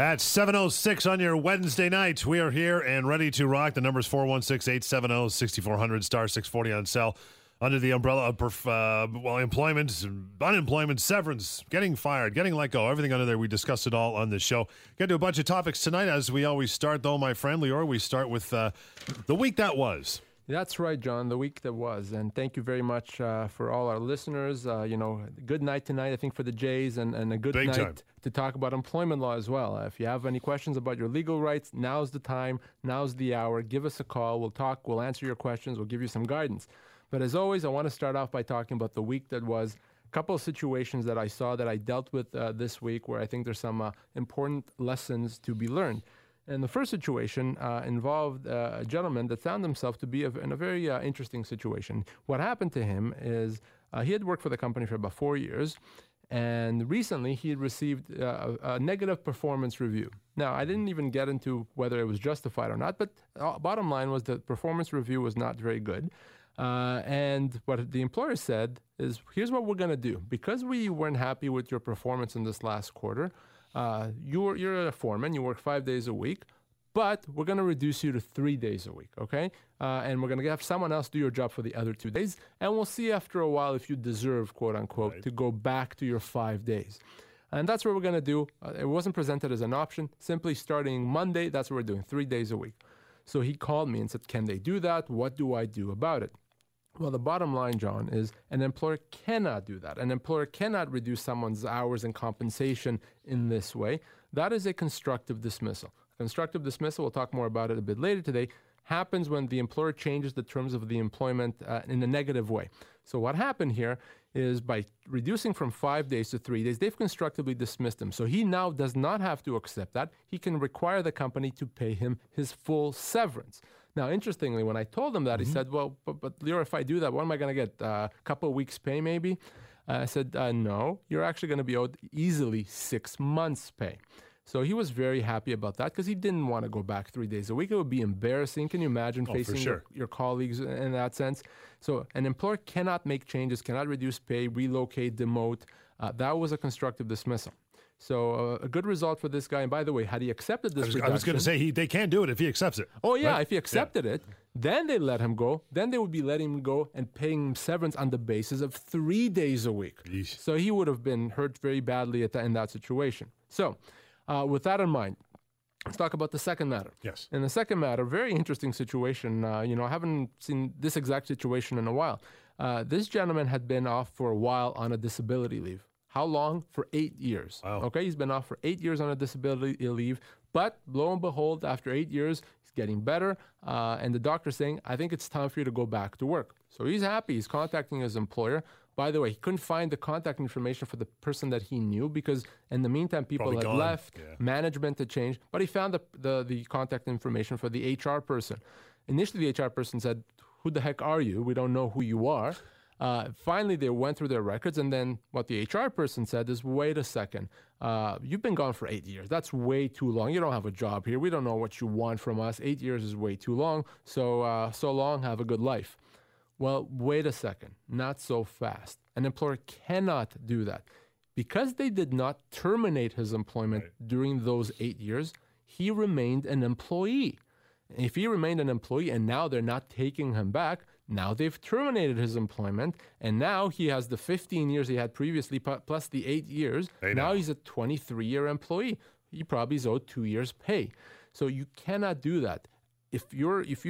At 7:06 on your Wednesday night, we are here and ready to rock. The number's 416-870-6400, star 640 on sale. Under the umbrella of employment, unemployment, severance, getting fired, getting let go, everything under there. We discussed it all on this show. Get to a bunch of topics tonight, as we always start, though, my friend Lior. We start with the week that was. That's right, John, the week that was. And thank you very much for all our listeners. Good night tonight, I think, for the Jays, and a good Big night time. To talk about employment law as well. If you have any questions about your legal rights, now's the time, now's the hour. Give us a call. We'll talk. We'll answer your questions. We'll give you some guidance. But as always, I want to start off by talking about the week that was. A couple of situations that I saw that I dealt with this week where I think there's some important lessons to be learned. And the first situation involved a gentleman that found himself to be in a very interesting situation. What happened to him is he had worked for the company for about 4 years, and recently he had received a negative performance review. Now, I didn't even get into whether it was justified or not, but bottom line was the performance review was not very good. And what the employer said is, here's what we're going to do. Because we weren't happy with your performance in this last quarter, you're a foreman, you work 5 days a week, but we're going to reduce you to 3 days a week, okay? And we're going to have someone else do your job for the other 2 days, and we'll see after a while if you deserve, quote unquote, right, to go back to your 5 days. And that's what we're going to do. It wasn't presented as an option. Simply starting Monday, that's what we're doing, 3 days a week. So he called me and said, can they do that? What do I do about it? Well, the bottom line, John, is an employer cannot do that. An employer cannot reduce someone's hours and compensation in this way. That is a constructive dismissal. Constructive dismissal, we'll talk more about it a bit later today, happens when the employer changes the terms of the employment in a negative way. So what happened here is by reducing from 5 days to 3 days, they've constructively dismissed him. So he now does not have to accept that. He can require the company to pay him his full severance. Now, interestingly, when I told him that, he said, well, but Lior, if I do that, what am I going to get? A couple of weeks' pay, maybe? I said, no, you're actually going to be owed easily 6 months' pay. So he was very happy about that because he didn't want to go back 3 days a week. It would be embarrassing. Can you imagine facing your colleagues in that sense? So an employer cannot make changes, cannot reduce pay, relocate, demote. That was a constructive dismissal. So a good result for this guy. And by the way, had he accepted this reduction... I was going to say, they can do it if he accepts it. Oh, yeah, right? If he accepted it, then they let him go. Then they would be letting him go and paying him severance on the basis of 3 days a week. Yeesh. So he would have been hurt very badly in that situation. So... with that in mind, let's talk about the second matter. Yes. And the second matter, very interesting situation. I haven't seen this exact situation in a while. This gentleman had been off for a while on a disability leave. How long? For 8 years. Wow. Okay, he's been off for 8 years on a disability leave. But lo and behold, after 8 years, he's getting better. And the doctor's saying, I think it's time for you to go back to work. So he's happy. He's contacting his employer. By the way, he couldn't find the contact information for the person that he knew because in the meantime, people probably had gone. Left, management had changed, but he found the contact information for the HR person. Initially, the HR person said, who the heck are you? We don't know who you are. Finally, they went through their records, and then what the HR person said is, wait a second, you've been gone for 8 years. That's way too long. You don't have a job here. We don't know what you want from us. 8 years is way too long. So long, have a good life. Well, wait a second, not so fast. An employer cannot do that. Because they did not terminate his employment during those 8 years, he remained an employee. If he remained an employee and now they're not taking him back, now they've terminated his employment, and now he has the 15 years he had previously plus the 8 years. Now he's a 23-year employee. He probably is owed 2 years' pay. So you cannot do that. If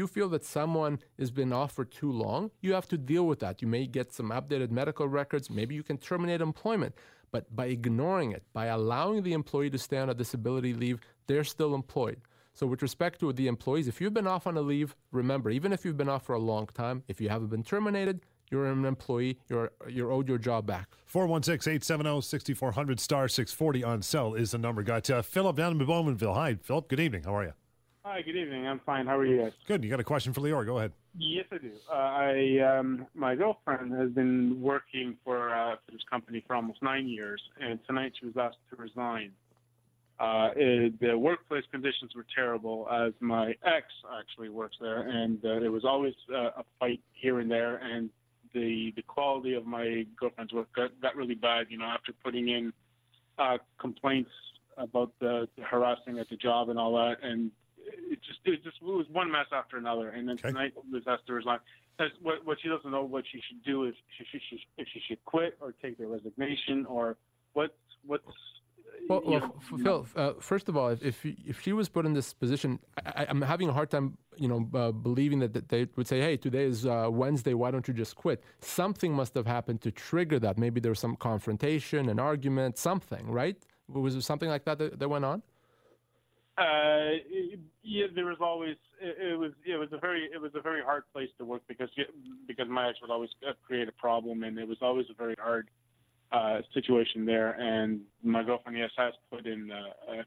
you feel that someone has been off for too long, you have to deal with that. You may get some updated medical records. Maybe you can terminate employment. But by ignoring it, by allowing the employee to stay on a disability leave, they're still employed. So with respect to the employees, if you've been off on a leave, remember, even if you've been off for a long time, if you haven't been terminated, you're an employee, you're owed your job back. 416-870-6400, star 640 on cell is the number. Got Philip down in Bowmanville. Hi, Philip. Good evening. How are you? Hi, good evening. I'm fine. How are you guys? Good. You got a question for Lior? Go ahead. Yes, I do. My girlfriend has been working for this company for almost 9 years, and tonight she was asked to resign. The workplace conditions were terrible, as my ex actually works there, and there was always a fight here and there, and the quality of my girlfriend's work got really bad, after putting in complaints about the harassing at the job and all that, and it was one mess after another. And then tonight Ms. Esther is like, what she doesn't know what she should do is if she should quit or take the resignation or what's. Phil, first of all, if she was put in this position, I'm having a hard time, believing that they would say, hey, today is Wednesday, why don't you just quit? Something must have happened to trigger that. Maybe there was some confrontation, an argument, something, right? Was there something like that went on? There was always. It was a very hard place to work because my ex would always create a problem, and it was always a very hard situation there. And my girlfriend, yes, has put in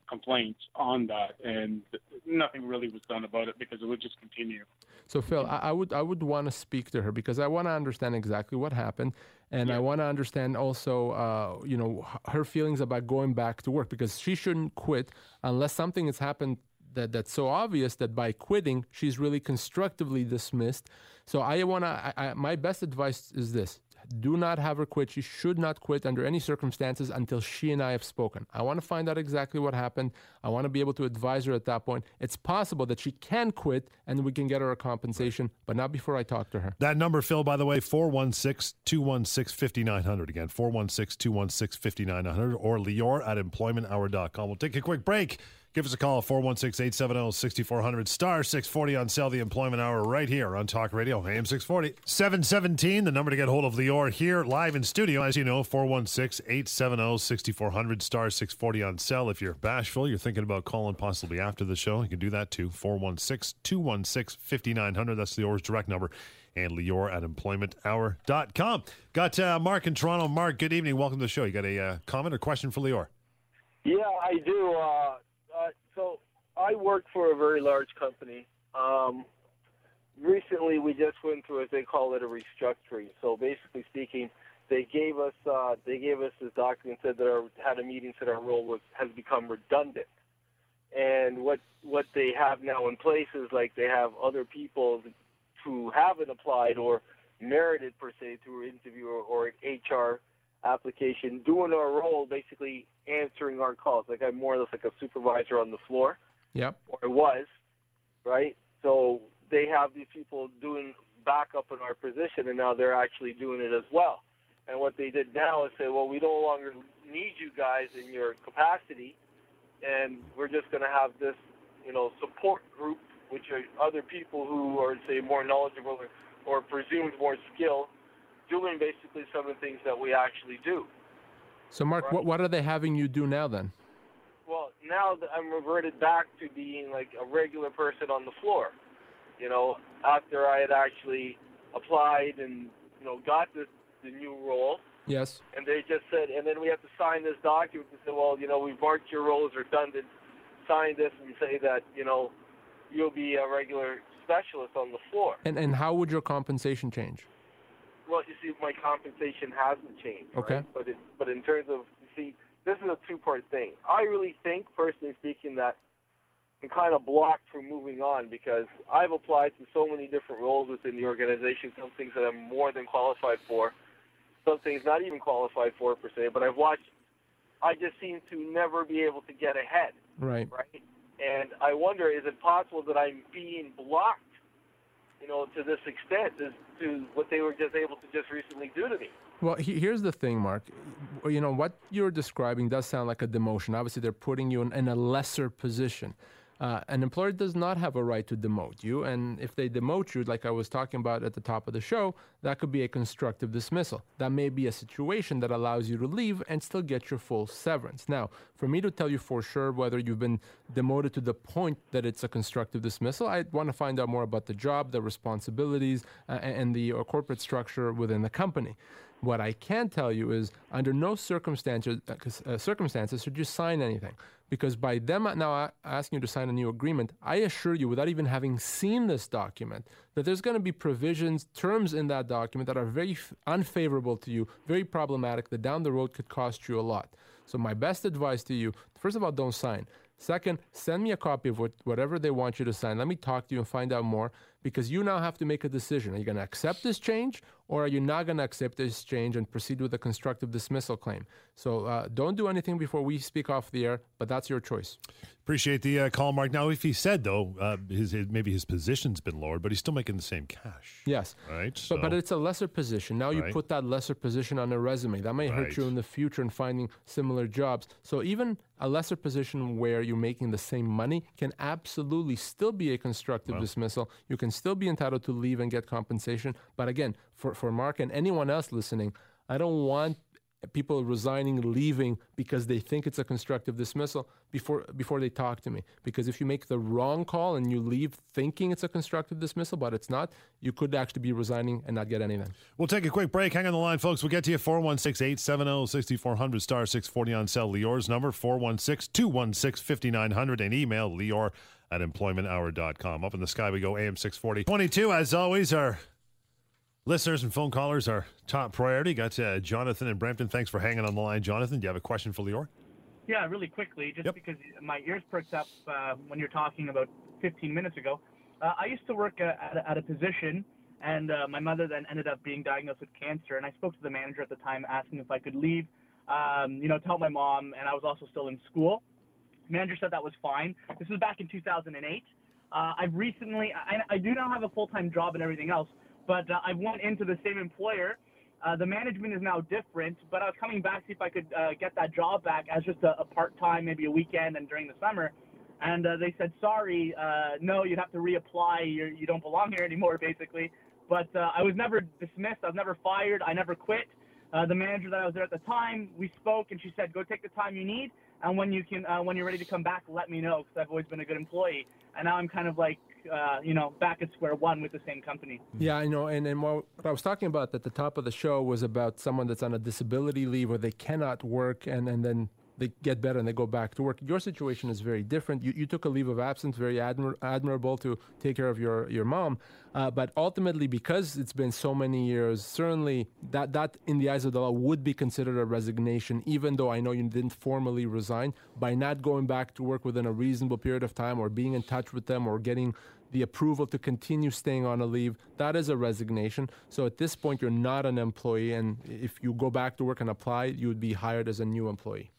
complaints on that, and nothing really was done about it because it would just continue. So Phil, I would want to speak to her because I want to understand exactly what happened, and I want to understand also, her feelings about going back to work, because she shouldn't quit unless something has happened that's so obvious that by quitting she's really constructively dismissed. So my best advice is this: do not have her quit. She should not quit under any circumstances until she and I have spoken. I want to find out exactly what happened. I want to be able to advise her at that point. It's possible that she can quit and we can get her a compensation, but not before I talk to her. That number, Phil, by the way, 416-216-5900. Again, 416-216-5900 or Lior at employmenthour.com. We'll take a quick break. Give us a call, 416-870-6400, star 640 on Sell the Employment Hour right here on Talk Radio, AM 640. 717, the number to get hold of Lior here live in studio. As you know, 416-870-6400, star 640 on Sell. If you're bashful, you're thinking about calling possibly after the show, you can do that too, 416-216-5900. That's Lior's direct number, and Lior at employmenthour.com. Got Mark in Toronto. Mark, good evening. Welcome to the show. You got a comment or question for Lior? Yeah, I do. So I work for a very large company. Recently, we just went through, as they call it, a restructuring. So basically speaking, they gave us this document, said that had a meeting, said our role has become redundant. And what they have now in place is like they have other people who haven't applied or merited per se through an interview or an HR application, doing our role, basically answering our calls. Like I'm more or less like a supervisor on the floor. Yep. Or I was, right? So they have these people doing backup in our position, and now they're actually doing it as well. And what they did now is say, well, we no longer need you guys in your capacity, and we're just going to have this, support group, which are other people who are, say, more knowledgeable or presumed more skilled, doing basically some of the things that we actually do. So, Mark, right? What are they having you do now then? Well, now I'm reverted back to being like a regular person on the floor. After I had actually applied and, got the new role. Yes. And they just said, and then we have to sign this document and say, well, we've marked your role as redundant. Sign this and say that, you'll be a regular specialist on the floor. And how would your compensation change? Well, you see, my compensation hasn't changed, right? Okay. But in terms of, this is a two-part thing. I really think, personally speaking, that I'm kind of blocked from moving on because I've applied to so many different roles within the organization, some things that I'm more than qualified for, some things not even qualified for, per se, but I just seem to never be able to get ahead. Right. Right? And I wonder, is it possible that I'm being blocked, to this extent, to what they were just able to just recently do to me? Well, here's the thing, Mark. What you're describing does sound like a demotion. Obviously, they're putting you in a lesser position. An employer does not have a right to demote you, and if they demote you, like I was talking about at the top of the show, that could be a constructive dismissal. That may be a situation that allows you to leave and still get your full severance. Now, for me to tell you for sure whether you've been demoted to the point that it's a constructive dismissal, I'd want to find out more about the job, the responsibilities, and the corporate structure within the company. What I can tell you is under no circumstances should you sign anything, because by them now asking you to sign a new agreement, I assure you without even having seen this document that there's going to be provisions, terms in that document that are very unfavorable to you, very problematic, that down the road could cost you a lot. So my best advice to you, first of all, don't sign. Second, send me a copy of whatever they want you to sign. Let me talk to you and find out more, because you now have to make a decision. Are you going to accept this change, or are you not going to accept this change and proceed with a constructive dismissal claim? So don't do anything before we speak off the air, but that's your choice. Appreciate the call, Mark. Now, if he said, though, maybe his position's been lowered, but he's still making the same cash. Yes. Right. So. But it's a lesser position. Now you put that lesser position on a resume. That may hurt you in the future in finding similar jobs. So even a lesser position where you're making the same money can absolutely still be a constructive dismissal. You can still be entitled to leave and get compensation. But again, for Mark and anyone else listening, I don't want people resigning, leaving because they think it's a constructive dismissal before they talk to me. Because if you make the wrong call and you leave thinking it's a constructive dismissal, but it's not, you could actually be resigning and not get anything. We'll take a quick break. Hang on the line, folks. We'll get to you. 416-870-6400, star 640 on cell. Lior's number, 416-216-5900, and email Lior at employmenthour.com. Up in the sky we go, AM 640. 22, as always, our listeners and phone callers are top priority. Got Jonathan in Brampton. Thanks for hanging on the line, Jonathan. Do you have a question for Lior? Yeah, really quickly, just because my ears pricked up when you're talking about 15 minutes ago. I used to work at a position, and my mother then ended up being diagnosed with cancer, and I spoke to the manager at the time asking if I could leave, to help my mom, and I was also still in school. The manager said that was fine. This was back in 2008. I do now have a full-time job and everything else, but I went into the same employer. The management is now different, but I was coming back to see if I could get that job back as just a part-time, maybe a weekend and during the summer. And they said, sorry, no, you'd have to reapply. You don't belong here anymore, basically. But I was never dismissed. I was never fired. I never quit. The manager that I was there at the time, we spoke, and she said, go take the time you need. And when you can, when you're ready to come back, let me know, because I've always been a good employee. And now I'm kind of like, back at square one with the same company. Yeah, I know. And what I was talking about at the top of the show was about someone that's on a disability leave where they cannot work and then they get better and they go back to work. Your situation is very different. You took a leave of absence, very admirable to take care of your mom. But ultimately, because it's been so many years, certainly that in the eyes of the law would be considered a resignation, even though I know you didn't formally resign. By not going back to work within a reasonable period of time or being in touch with them or getting the approval to continue staying on a leave, that is a resignation. So at this point, you're not an employee. And if you go back to work and apply, you would be hired as a new employee.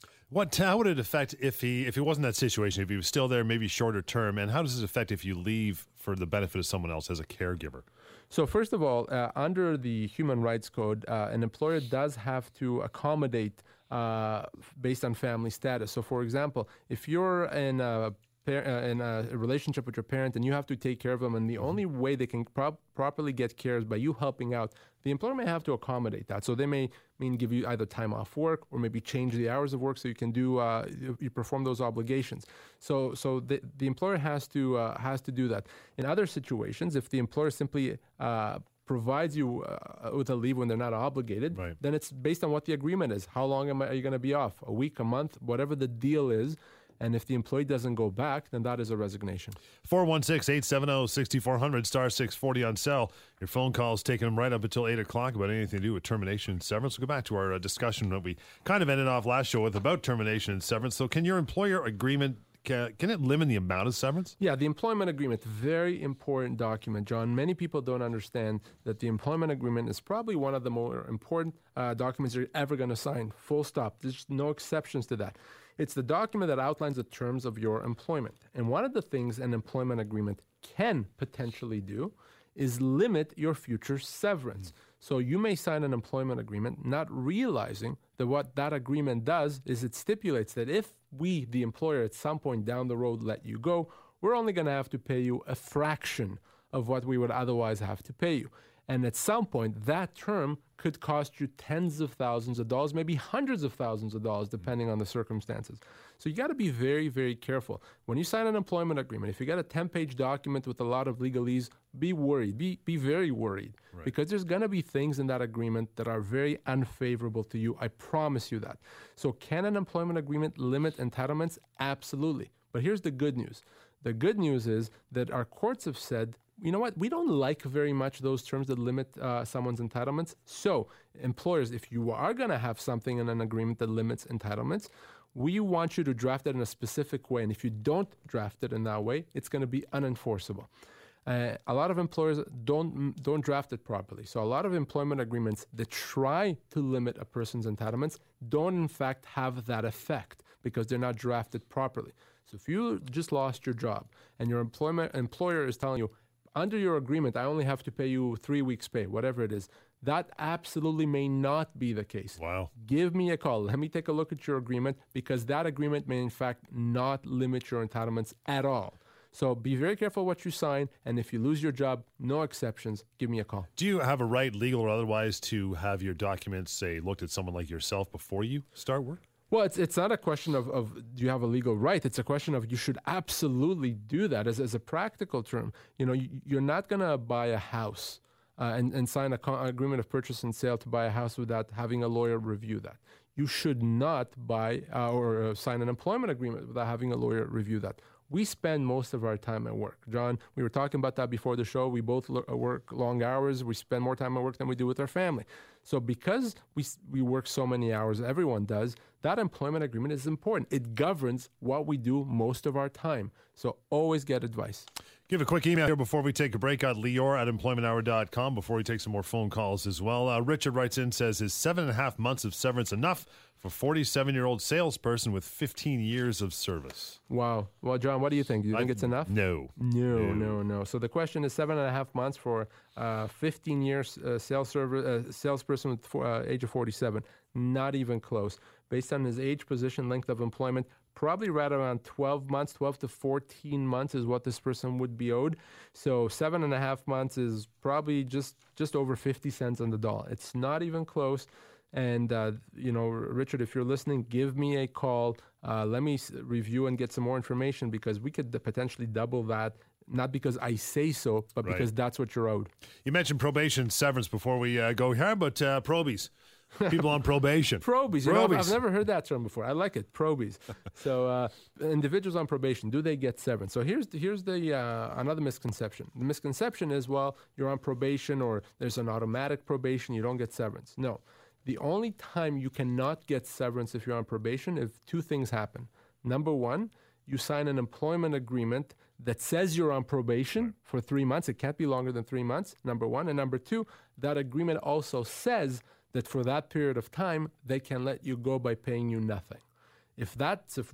How would it affect if he wasn't that situation, if he was still there, maybe shorter term, and how does this affect if you leave for the benefit of someone else as a caregiver? So first of all, under the Human Rights Code, an employer does have to accommodate based on family status. So for example, if you're in a relationship with your parent and you have to take care of them, and the only way they can properly get care is by you helping out, the employer may have to accommodate that. So they may mean give you either time off work or maybe change the hours of work so you can do you perform those obligations. So the employer has to do that. In other situations, if the employer simply provides you with a leave when they're not obligated, then it's based on what the agreement is. How long are you going to be off? A week, a month, whatever the deal is. And if the employee doesn't go back, then that is a resignation. 416-870-6400, star 640 on cell. Your phone call is taking them right up until 8 o'clock about anything to do with termination and severance. We'll go back to our discussion that we kind of ended off last show with about termination and severance. So can your employer agreement, can it limit the amount of severance? Yeah, the employment agreement, very important document, John. Many people don't understand that the employment agreement is probably one of the more important documents you're ever going to sign, full stop. There's no exceptions to that. It's the document that outlines the terms of your employment. And one of the things an employment agreement can potentially do is limit your future severance. So you may sign an employment agreement not realizing that what that agreement does is it stipulates that if we, the employer, at some point down the road let you go, we're only going to have to pay you a fraction of what we would otherwise have to pay you. And at some point, that term could cost you tens of thousands of dollars, maybe hundreds of thousands of dollars, depending on the circumstances. So you got to be very, very careful. When you sign an employment agreement, if you got a 10-page document with a lot of legalese, be worried, be very worried, because there's going to be things in that agreement that are very unfavorable to you. I promise you that. So can an employment agreement limit entitlements? Absolutely. But here's the good news. The good news is that our courts have said, you know what, we don't like very much those terms that limit someone's entitlements. So employers, if you are going to have something in an agreement that limits entitlements, we want you to draft it in a specific way. And if you don't draft it in that way, it's going to be unenforceable. A lot of employers don't draft it properly. So a lot of employment agreements that try to limit a person's entitlements don't, in fact, have that effect because they're not drafted properly. So if you just lost your job and your employer is telling you, under your agreement, I only have to pay you 3 weeks' pay, whatever it is, that absolutely may not be the case. Wow. Give me a call. Let me take a look at your agreement because that agreement may, in fact, not limit your entitlements at all. So be very careful what you sign, and if you lose your job, no exceptions, give me a call. Do you have a right, legal or otherwise, to have your documents, say, looked at someone like yourself before you start work? Well, it's not a question of do you have a legal right. It's a question of you should absolutely do that as a practical term. You know, you're not going to buy a house and sign an agreement of purchase and sale to buy a house without having a lawyer review that. You should not buy or sign an employment agreement without having a lawyer review that. We spend most of our time at work. John, we were talking about that before the show. We both work long hours. We spend more time at work than we do with our family. So because we work so many hours, everyone does, that employment agreement is important. It governs what we do most of our time. So always get advice. Give a quick email here before we take a break at lior@employmenthour.com before we take some more phone calls as well. Richard writes in, says, is 7.5 months of severance enough for a 47-year-old salesperson with 15 years of service? Wow. Well, John, what do you think? Do you think it's enough? No. So the question is 7.5 months for 15 years salesperson with age of 47. Not even close. Based on his age, position, length of employment, probably right around 12 months, 12 to 14 months is what this person would be owed. So 7.5 months is probably just over 50 cents on the dollar. It's not even close. And, you know, Richard, if you're listening, give me a call. Let me review and get some more information because we could potentially double that. Not because I say so, but because that's what you're owed. You mentioned probation, severance before we go here, but probies. People on probation. Probies. You know, I've never heard that term before. I like it. Probies. So individuals on probation, do they get severance? So here's another misconception. The misconception is, well, you're on probation or there's an automatic probation. You don't get severance. No. The only time you cannot get severance if you're on probation is if two things happen. Number one, you sign an employment agreement that says you're on probation for 3 months. It can't be longer than 3 months, number one. And number two, that agreement also says that for that period of time, they can let you go by paying you nothing. If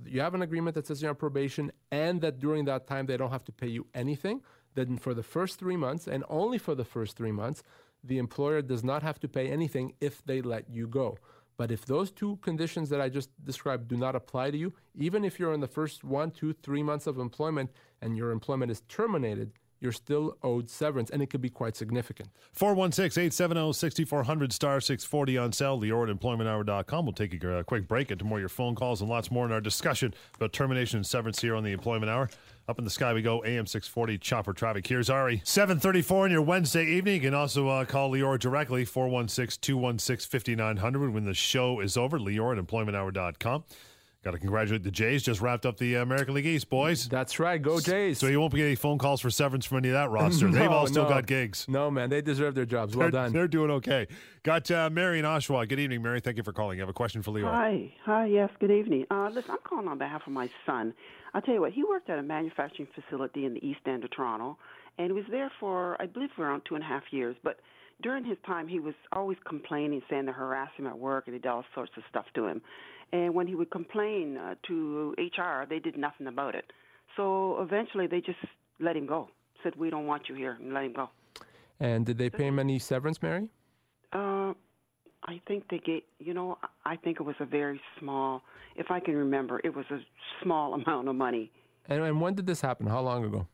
you have an agreement that says you're on probation and that during that time they don't have to pay you anything, then for the first 3 months and only for the first 3 months, the employer does not have to pay anything if they let you go. But if those two conditions that I just described do not apply to you, even if you're in the first 1, 2, 3 months of employment and your employment is terminated, you're still owed severance, and it could be quite significant. 416-870-6400, star 640 on sale, lior@employmenthour.com. We'll take a quick break into more of your phone calls and lots more in our discussion about termination and severance here on the Employment Hour. Up in the sky we go, AM 640, chopper traffic. Here's Ari. 7:34 on your Wednesday evening. You can also call Lior directly, 416-216-5900 when the show is over, lior@employmenthour.com. Got to congratulate the Jays. Just wrapped up the American League East, boys. That's right. Go Jays. So you won't be getting any phone calls for severance from any of that roster. They've all still got gigs. No, man. They deserve their jobs. Well done. They're doing okay. Got Mary in Oshawa. Good evening, Mary. Thank you for calling. You have a question for Lior. Hi. Yes, good evening. Listen, I'm calling on behalf of my son. I'll tell you what. He worked at a manufacturing facility in the east end of Toronto and was there for, I believe, around 2.5 years. But during his time, he was always complaining, saying they harassed him at work and they did all sorts of stuff to him. And when he would complain to HR, they did nothing about it. So eventually they just let him go, said, we don't want you here, and let him go. And did they pay him any severance, Mary? I think they gave, I think it was a very small, if I can remember, it was a small amount of money. And when did this happen? How long ago?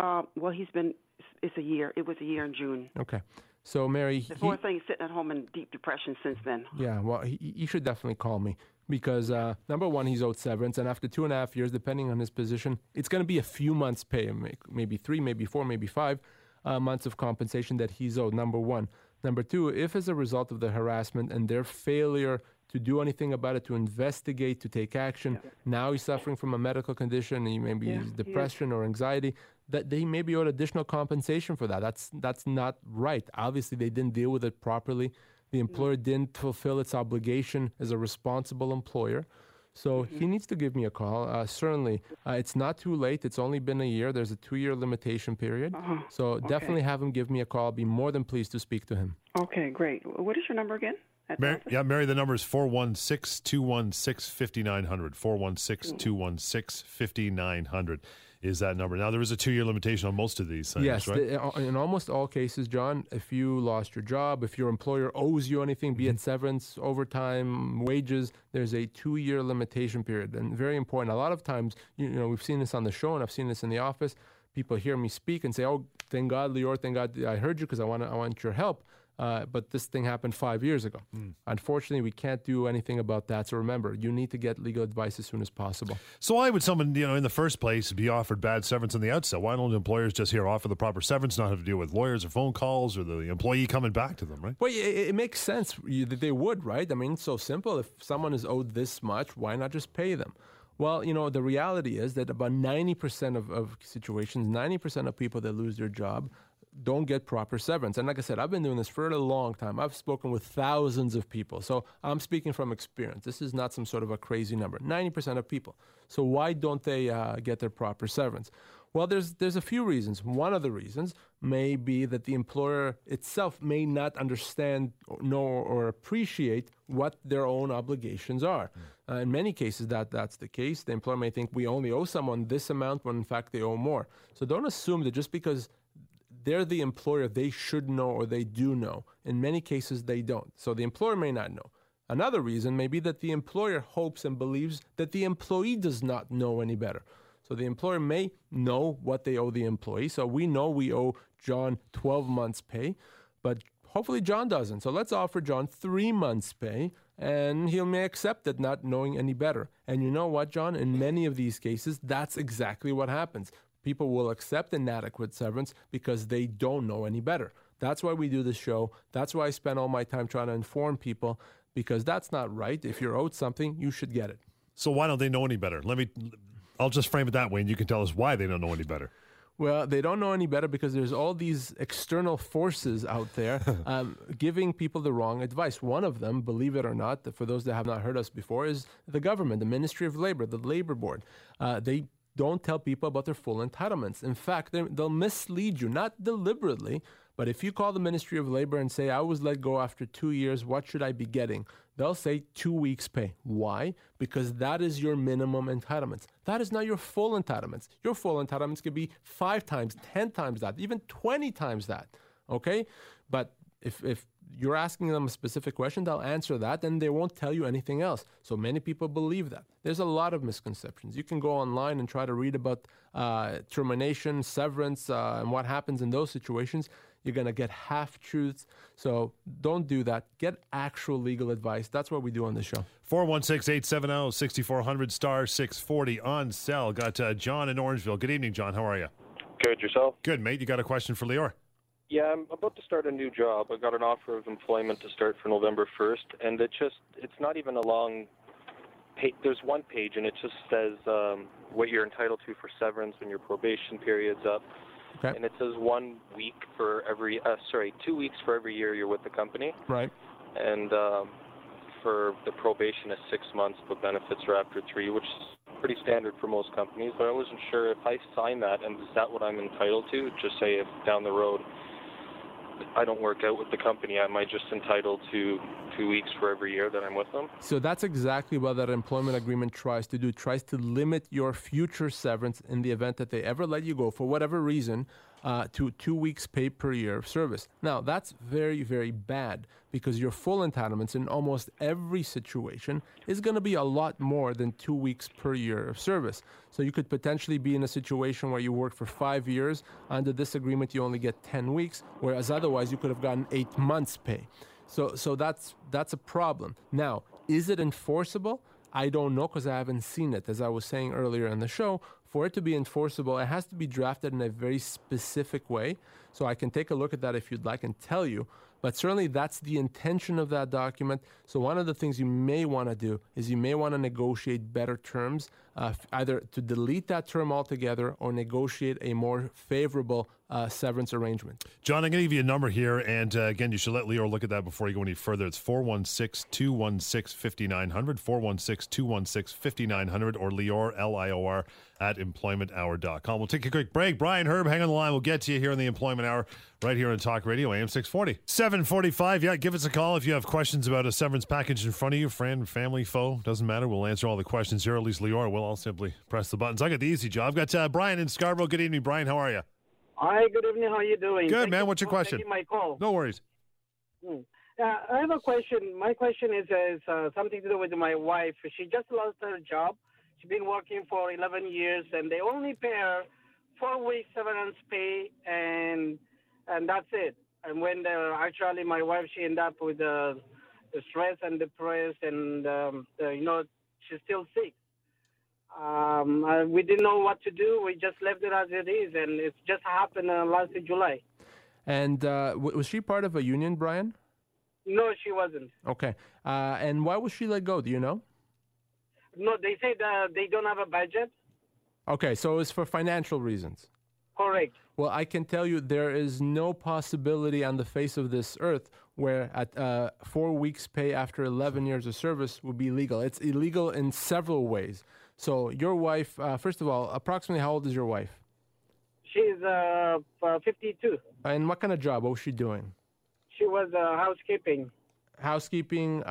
Well, it's a year. It was a year in June. Okay. So, Mary, the poor thing is sitting at home in deep depression since then. Yeah, well, he should definitely call me because, number one, he's owed severance, and after 2.5 years, depending on his position, it's going to be a few months' pay, maybe 3, maybe 4, maybe 5 months of compensation that he's owed, number one. Number two, if as a result of the harassment and their failure to do anything about it, to investigate, to take action, now he's suffering from a medical condition, he may be depression or anxiety, that they may be owed additional compensation for that. That's not right. Obviously, they didn't deal with it properly. The employer didn't fulfill its obligation as a responsible employer. So he needs to give me a call. Certainly, it's not too late. It's only been a year. There's a 2-year limitation period. Uh-huh. So definitely have him give me a call. I'll be more than pleased to speak to him. Okay, great. What is your number again? Mary, the number is 416-216-5900. 416-216-5900 is that number. Now, there is a 2-year limitation on most of these things, right? In almost all cases, John, if you lost your job, if your employer owes you anything, be it severance, overtime, wages, there's a 2-year limitation period. And very important, a lot of times, you know, we've seen this on the show and I've seen this in the office. People hear me speak and say, oh, thank God, Lior, thank God I heard you because I want your help. But this thing happened 5 years ago. Unfortunately, we can't do anything about that. So remember, you need to get legal advice as soon as possible. So why would someone, in the first place, be offered bad severance on the outset? Why don't employers just offer the proper severance, not have to deal with lawyers or phone calls or the employee coming back to them, right? Well, it makes sense that they would, right? I mean, it's so simple. If someone is owed this much, why not just pay them? Well, the reality is that about 90% of situations, 90% of people that lose their job don't get proper severance. And like I said, I've been doing this for a long time. I've spoken with thousands of people. So I'm speaking from experience. This is not some sort of a crazy number. 90% of people. So why don't they get their proper severance? Well, there's a few reasons. One of the reasons may be that the employer itself may not understand, or appreciate what their own obligations are. In many cases, that's the case. The employer may think we only owe someone this amount when in fact they owe more. So don't assume that just because they're the employer, they should know or they do know. In many cases, they don't. So the employer may not know. Another reason may be that the employer hopes and believes that the employee does not know any better. So the employer may know what they owe the employee. So we know we owe John 12 months' pay, but hopefully John doesn't. So let's offer John 3 months' pay, and he may accept it not knowing any better. And you know what, John? In many of these cases, that's exactly what happens. People will accept inadequate severance because they don't know any better. That's why we do this show. That's why I spend all my time trying to inform people, because that's not right. If you're owed something, you should get it. So why don't they know any better? I'll just frame it that way, and you can tell us why they don't know any better. Well, they don't know any better because there's all these external forces out there giving people the wrong advice. One of them, believe it or not, for those that have not heard us before, is the government, the Ministry of Labor, the Labor Board. They don't tell people about their full entitlements. In fact, they'll mislead you, not deliberately, but if you call the Ministry of Labor and say, I was let go after 2 years, what should I be getting? They'll say 2 weeks' pay. Why? Because that is your minimum entitlements. That is not your full entitlements. Your full entitlements could be 5 times, 10 times that, even 20 times that, okay? But if you're asking them a specific question, they'll answer that, and they won't tell you anything else. So many people believe that. There's a lot of misconceptions. You can go online and try to read about termination, severance, and what happens in those situations. You're going to get half-truths. So don't do that. Get actual legal advice. That's what we do on the show. 416-870-6400, star 640 on cell. Got John in Orangeville. Good evening, John. How are you? Good. Yourself? Good, mate. You got a question for Lior? Yeah, I'm about to start a new job. I got an offer of employment to start for November 1st, and it's not even a long page. There's one page, and it just says what you're entitled to for severance when your probation period's up. Okay. And it says 1 week for 2 weeks for every year you're with the company. Right. And for the probation is 6 months, but benefits are after 3, which is pretty standard for most companies. But I wasn't sure if I sign that, and is that what I'm entitled to? Just say if down the road I don't work out with the company, am I just entitled to 2 weeks for every year that I'm with them? So that's exactly what that employment agreement tries to do. It tries to limit your future severance in the event that they ever let you go, for whatever reason, to 2 weeks' pay per year of service. Now, that's very, very bad, because your full entitlements in almost every situation is going to be a lot more than 2 weeks per year of service. So you could potentially be in a situation where you work for 5 years. Under this agreement, you only get 10 weeks, whereas otherwise you could have gotten 8 months' pay. So that's a problem. Now, is it enforceable? I don't know, because I haven't seen it. As I was saying earlier in the show, for it to be enforceable, it has to be drafted in a very specific way. So I can take a look at that if you'd like and tell you. But certainly that's the intention of that document. So one of the things you may want to do is you may want to negotiate better terms, either to delete that term altogether or negotiate a more favorable severance arrangement. John, I'm going to give you a number here, and again, you should let Lior look at that before you go any further. It's 416-216-5900, 416-216-5900, or Lior, L-I-O-R, at employmenthour.com. We'll take a quick break. Brian, Herb, hang on the line. We'll get to you here in the Employment Hour, right here on Talk Radio, AM 640. 745, yeah, give us a call if you have questions about a severance package in front of you, friend, family, foe, doesn't matter. We'll answer all the questions here, at least Lior will. I'll simply press the buttons. I got the easy job. I've got Brian in Scarborough. Good evening, Brian. How are you? Hi, good evening. How are you doing? Good, man. What's your question? My call. No worries. I have a question. My question is something to do with my wife. She just lost her job. She's been working for 11 years, and they only pay her 4 weeks severance pay, and that's it. And when actually my wife, she ended up with the stress and depressed, and she's still sick. We didn't know what to do. We just left it as it is, and it just happened last July. And was she part of a union, Brian? No, she wasn't. Okay. And why was she let go? Do you know? No, they said they don't have a budget. Okay, so it's for financial reasons. Correct. Well, I can tell you there is no possibility on the face of this earth where at 4 weeks' pay after 11 years of service would be legal. It's illegal in several ways. So your wife, first of all, approximately how old is your wife? She's 52. And what kind of job? What was she doing? She was housekeeping. Housekeeping.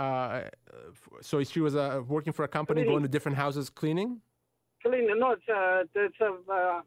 So she was working for a company, cleaning. Going to different houses, cleaning? Cleaning. No, it's an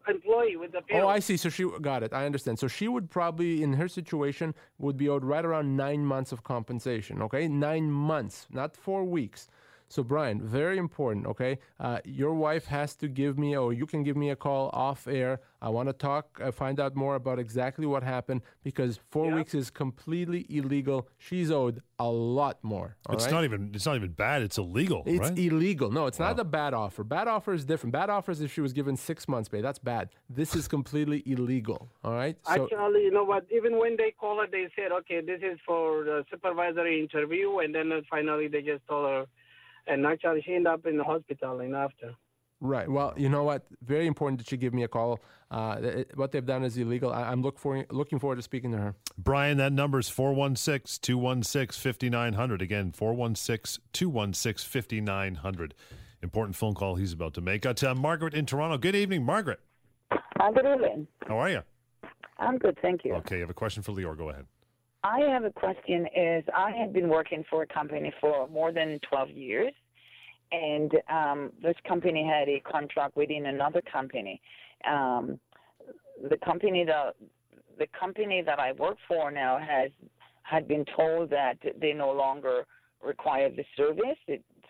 employee with the payroll. Oh, I see. So she got it. I understand. So she would probably, in her situation, would be owed right around 9 months of compensation, okay? 9 months, not 4 weeks. So, Brian, very important, okay? Your wife has to give me, or you can give me a call off air. I want to talk, find out more about exactly what happened, because four weeks is completely illegal. She's owed a lot more. It's not even bad. It's illegal, right? It's illegal. No, it's not a bad offer. Bad offer is different. Bad offer is if she was given 6 months pay. That's bad. This is completely illegal, all right? So, actually, you know what? Even when they called her, they said, okay, this is for the supervisory interview, and then finally they just told her. And actually, she ended up in the hospital and after. Right. Well, you know what? Very important that you give me a call. What they've done is illegal. I'm looking forward to speaking to her. Brian, that number is 416-216-5900. Again, 416-216-5900. Important phone call he's about to make. Got Margaret in Toronto. Good evening, Margaret. Good evening. How are you? I'm good, thank you. Okay, you have a question for Lior. Go ahead. I have a question. I have been working for a company for more than 12 years, and this company had a contract within another company. The company that I work for now had been told that they no longer require the service,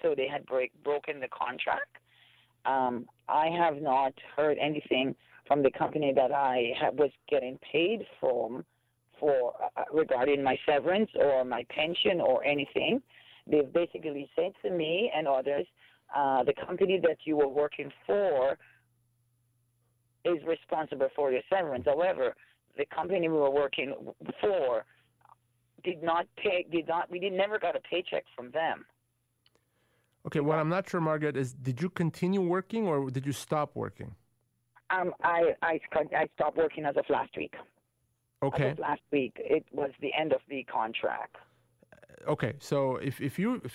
so they had broken the contract. I have not heard anything from the company that I was getting paid from. Regarding my severance or my pension or anything. They've basically said to me and others, the company that you were working for is responsible for your severance. However, the company we were working for never got a paycheck from them. Okay, what I'm not sure, Margaret, is did you continue working or did you stop working? I stopped working as of last week. Okay. Last week, it was the end of the contract. Okay, so if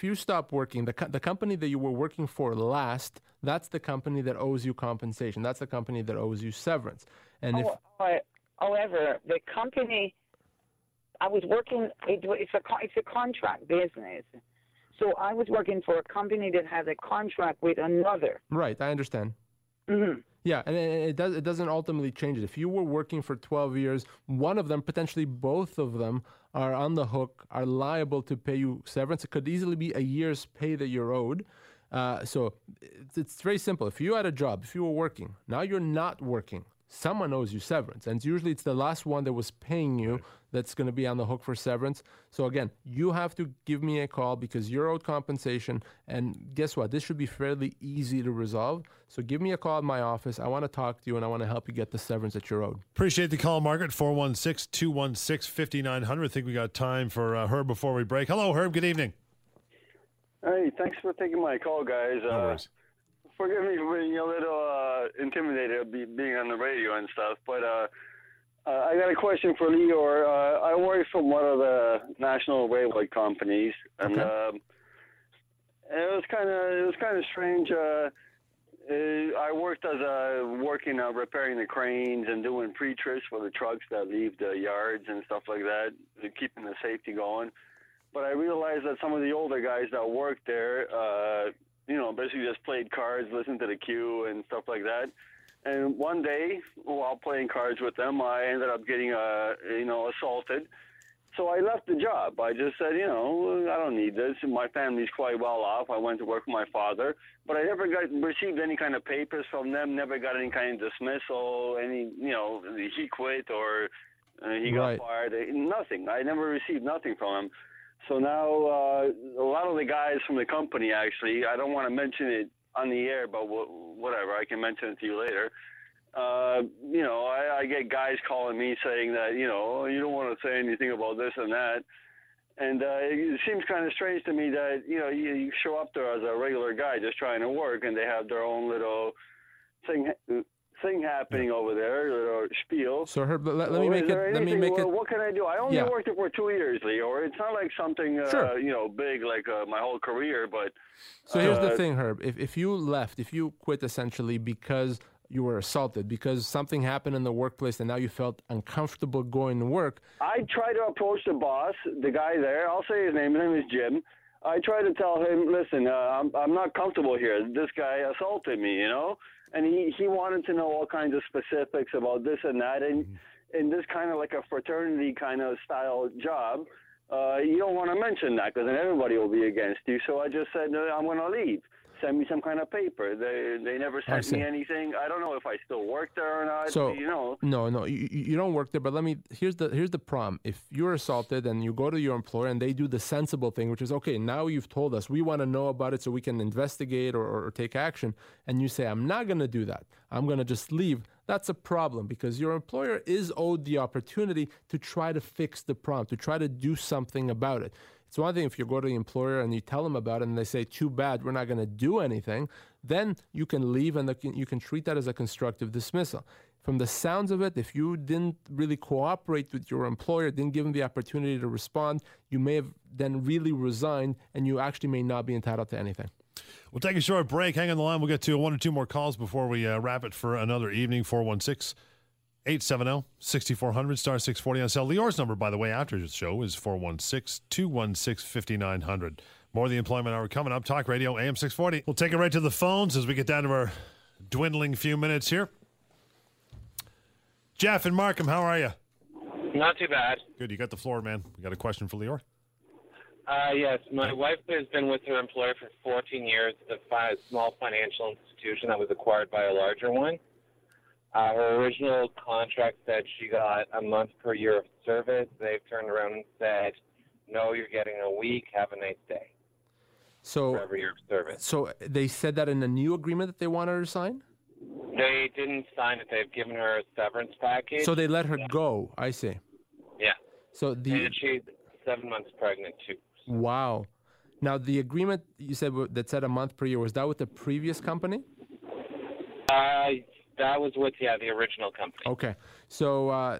you stop working, the company that you were working for last, that's the company that owes you compensation. That's the company that owes you severance. And however, the company I was working, it's a contract business. So I was working for a company that has a contract with another. Right, I understand. Mm-hmm. Yeah, and it doesn't ultimately change it. If you were working for 12 years, one of them, potentially both of them, are on the hook, are liable to pay you severance. It could easily be a year's pay that you're owed. So it's very simple. If you had a job, if you were working, now you're not working. someone owes you severance. And usually it's the last one that was paying you that's going to be on the hook for severance. So again, you have to give me a call because you're owed compensation. And guess what? This should be fairly easy to resolve. So give me a call at my office. I want to talk to you and I want to help you get the severance that you're owed. Appreciate the call, Margaret. 416-216-5900. I think we got time for Herb before we break. Hello, Herb. Good evening. Hey, thanks for taking my call, guys. No worries. Forgive me for being a little intimidated being on the radio and stuff, but I got a question for Lior. I work for one of the national railway companies, and it was kind of strange. I worked as repairing the cranes and doing pre-trips for the trucks that leave the yards and stuff like that, keeping the safety going. But I realized that some of the older guys that worked there, basically just played cards, listened to the queue and stuff like that. And one day, while playing cards with them, I ended up getting, assaulted. So I left the job. I just said, I don't need this. My family's quite well off. I went to work for my father. But I never received any kind of papers from them, never got any kind of dismissal, he quit or he got fired. Nothing. I never received nothing from him. So now a lot of the guys from the company, actually, I don't want to mention it on the air, but whatever, I can mention it to you later. I get guys calling me saying that, you don't want to say anything about this and that. And it seems kind of strange to me that, you show up there as a regular guy just trying to work, and they have their own little thing happening over there, or spiel. So Herb, let me make it. What can I do? I only worked it for 2 years, Lior. It's not like something big like my whole career, but. So here's the thing, Herb. If you left, if you quit essentially because you were assaulted, because something happened in the workplace and now you felt uncomfortable going to work. I try to approach the boss, the guy there. I'll say his name is Jim. I try to tell him, listen, I'm not comfortable here. This guy assaulted me, And he wanted to know all kinds of specifics about this and that. And this kind of like a fraternity kind of style job, you don't want to mention that because then everybody will be against you. So I just said, no, I'm going to leave. Send me some kind of paper. They never sent me anything. I don't know if I still work there or not. So, No, you don't work there. But here's the problem. If you're assaulted and you go to your employer and they do the sensible thing, which is, okay, now you've told us. We want to know about it so we can investigate or take action. And you say, I'm not going to do that. I'm going to just leave. That's a problem because your employer is owed the opportunity to try to fix the problem, to try to do something about it. It's one thing if you go to the employer and you tell them about it and they say, too bad, we're not going to do anything, then you can leave and you can treat that as a constructive dismissal. From the sounds of it, if you didn't really cooperate with your employer, didn't give him the opportunity to respond, you may have then really resigned and you actually may not be entitled to anything. We'll take a short break. Hang on the line. We'll get to one or two more calls before we wrap it for another evening. 416 870-6400, star 640 on cell. Lior's number, by the way, after the show is 416-216-5900. More of the Employment Hour coming up. Talk Radio, AM 640. We'll take it right to the phones as we get down to our dwindling few minutes here. Jeff in Markham, how are you? Not too bad. Good, you got the floor, man. We got a question for Lior? Yes, my wife has been with her employer for 14 years at a small financial institution that was acquired by a larger one. Her original contract said she got a month per year of service. They've turned around and said, no, you're getting a week. Have a nice day. So, for every year of service. So they said that in a new agreement that they wanted her to sign? They didn't sign it. They've given her a severance package. So they let her go. I see. Yeah. So and she's 7 months pregnant, too. Wow. Now, the agreement you said that said a month per year, was that with the previous company? That was with, the original company. Okay. So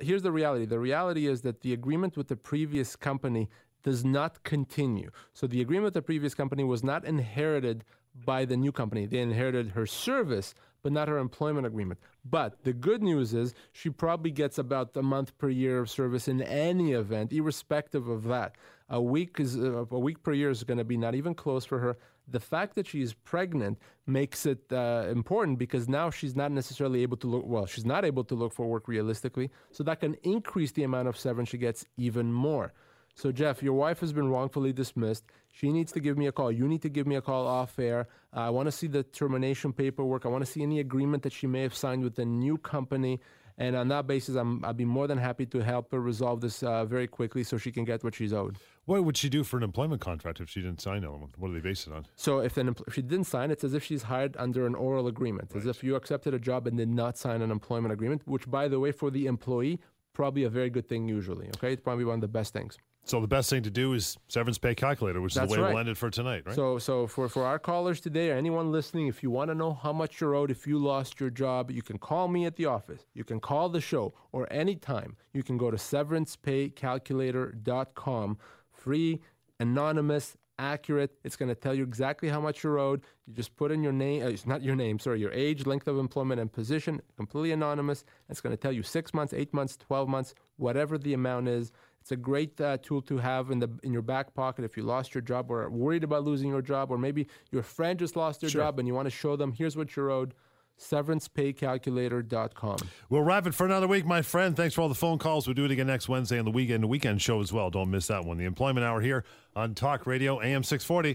here's the reality. The reality is that the agreement with the previous company does not continue. So the agreement with the previous company was not inherited by the new company. They inherited her service, but not her employment agreement. But the good news is she probably gets about a month per year of service in any event, irrespective of that. A week per year is going to be not even close for her. The fact that she is pregnant makes it important because now she's not necessarily able to she's not able to look for work realistically, so that can increase the amount of severance she gets even more. So, Jeff, your wife has been wrongfully dismissed. She needs to give me a call. You need to give me a call off air. I want to see the termination paperwork. I want to see any agreement that she may have signed with the new company. And on that basis, I'd be more than happy to help her resolve this very quickly so she can get what she's owed. What would she do for an employment contract if she didn't sign one? What do they base it on? So if she didn't sign, it's as if she's hired under an oral agreement, right. As if you accepted a job and did not sign an employment agreement, which, by the way, for the employee, probably a very good thing usually, okay? It's probably one of the best things. So the best thing to do is severance pay calculator, which is the way we'll end it for tonight, right? So for our callers today or anyone listening, if you want to know how much you're owed if you lost your job, you can call me at the office. You can call the show or anytime. You can go to severancepaycalculator.com. Free, anonymous, accurate. It's going to tell you exactly how much you're owed. You just put in your name, your age, length of employment, and position, completely anonymous. It's going to tell you 6 months, 8 months, 12 months, whatever the amount is. It's a great tool to have in your back pocket if you lost your job or are worried about losing your job, or maybe your friend just lost their job and you want to show them, here's what you're owed, severancepaycalculator.com. We'll wrap it for another week, my friend. Thanks for all the phone calls. We'll do it again next Wednesday on the weekend show as well. Don't miss that one. The Employment Hour here on Talk Radio, AM 640.